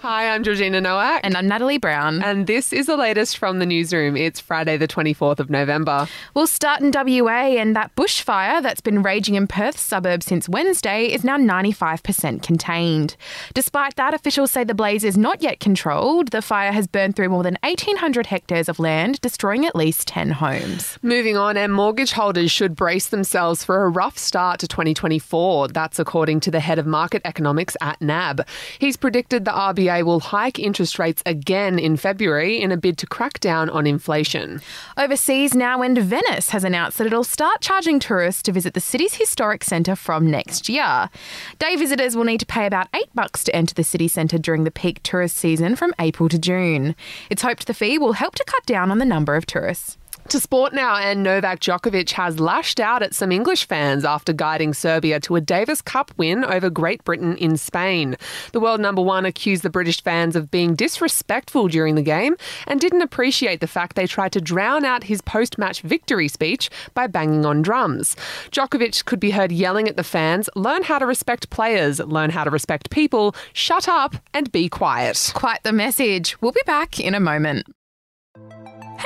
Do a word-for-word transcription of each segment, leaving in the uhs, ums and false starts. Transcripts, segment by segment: Hi, I'm Georgina Nowak. And I'm Natalie Brown. And this is the latest from the newsroom. It's Friday the twenty-fourth of November. We'll start in W A, and that bushfire that's been raging in Perth's suburbs since Wednesday is now ninety-five percent contained. Despite that, officials say the blaze is not yet controlled. The fire has burned through more than eighteen hundred hectares of land, destroying at least ten homes. Moving on, and mortgage holders should brace themselves for a rough start to twenty twenty-four. That's according to the head of market economics at N A B. He's predicted the R B A will hike interest rates again in February in a bid to crack down on inflation. Overseas now, and Venice has announced that it'll start charging tourists to visit the city's historic centre from next year. Day visitors will need to pay about eight bucks to enter the city centre during the peak tourist season from April to June. It's hoped the fee will help to cut down on the number of tourists. To sport now, and Novak Djokovic has lashed out at some English fans after guiding Serbia to a Davis Cup win over Great Britain in Spain. The world number one accused the British fans of being disrespectful during the game and didn't appreciate the fact they tried to drown out his post-match victory speech by banging on drums. Djokovic could be heard yelling at the fans, "Learn how to respect players, learn how to respect people, shut up and be quiet." Quite the message. We'll be back in a moment.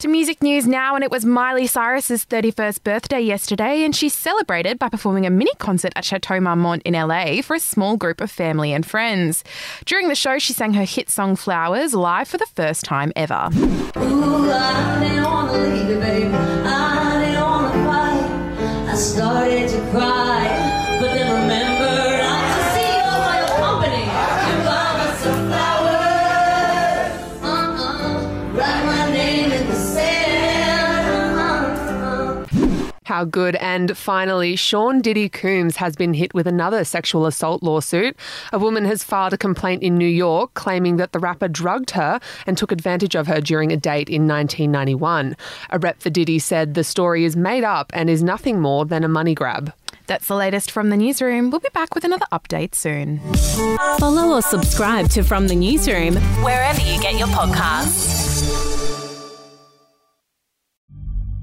To music news now, and it was Miley Cyrus's thirty-first birthday yesterday, and she celebrated by performing a mini concert at Chateau Marmont in L A for a small group of family and friends. During the show, she sang her hit song Flowers live for the first time ever. Ooh, I didn't wanna leave you, babe. I didn't wanna fight. I started to cry, but then remembered I'm the C E O of my own company. You bought me some flowers. Uh-uh. Write my name in the How good. And finally, Sean Diddy Combs has been hit with another sexual assault lawsuit. A woman has filed a complaint in New York claiming that the rapper drugged her and took advantage of her during a date in nineteen ninety-one. A rep for Diddy said the story is made up and is nothing more than a money grab. That's the latest from the newsroom. We'll be back with another update soon. Follow or subscribe to From the Newsroom wherever you get your podcasts.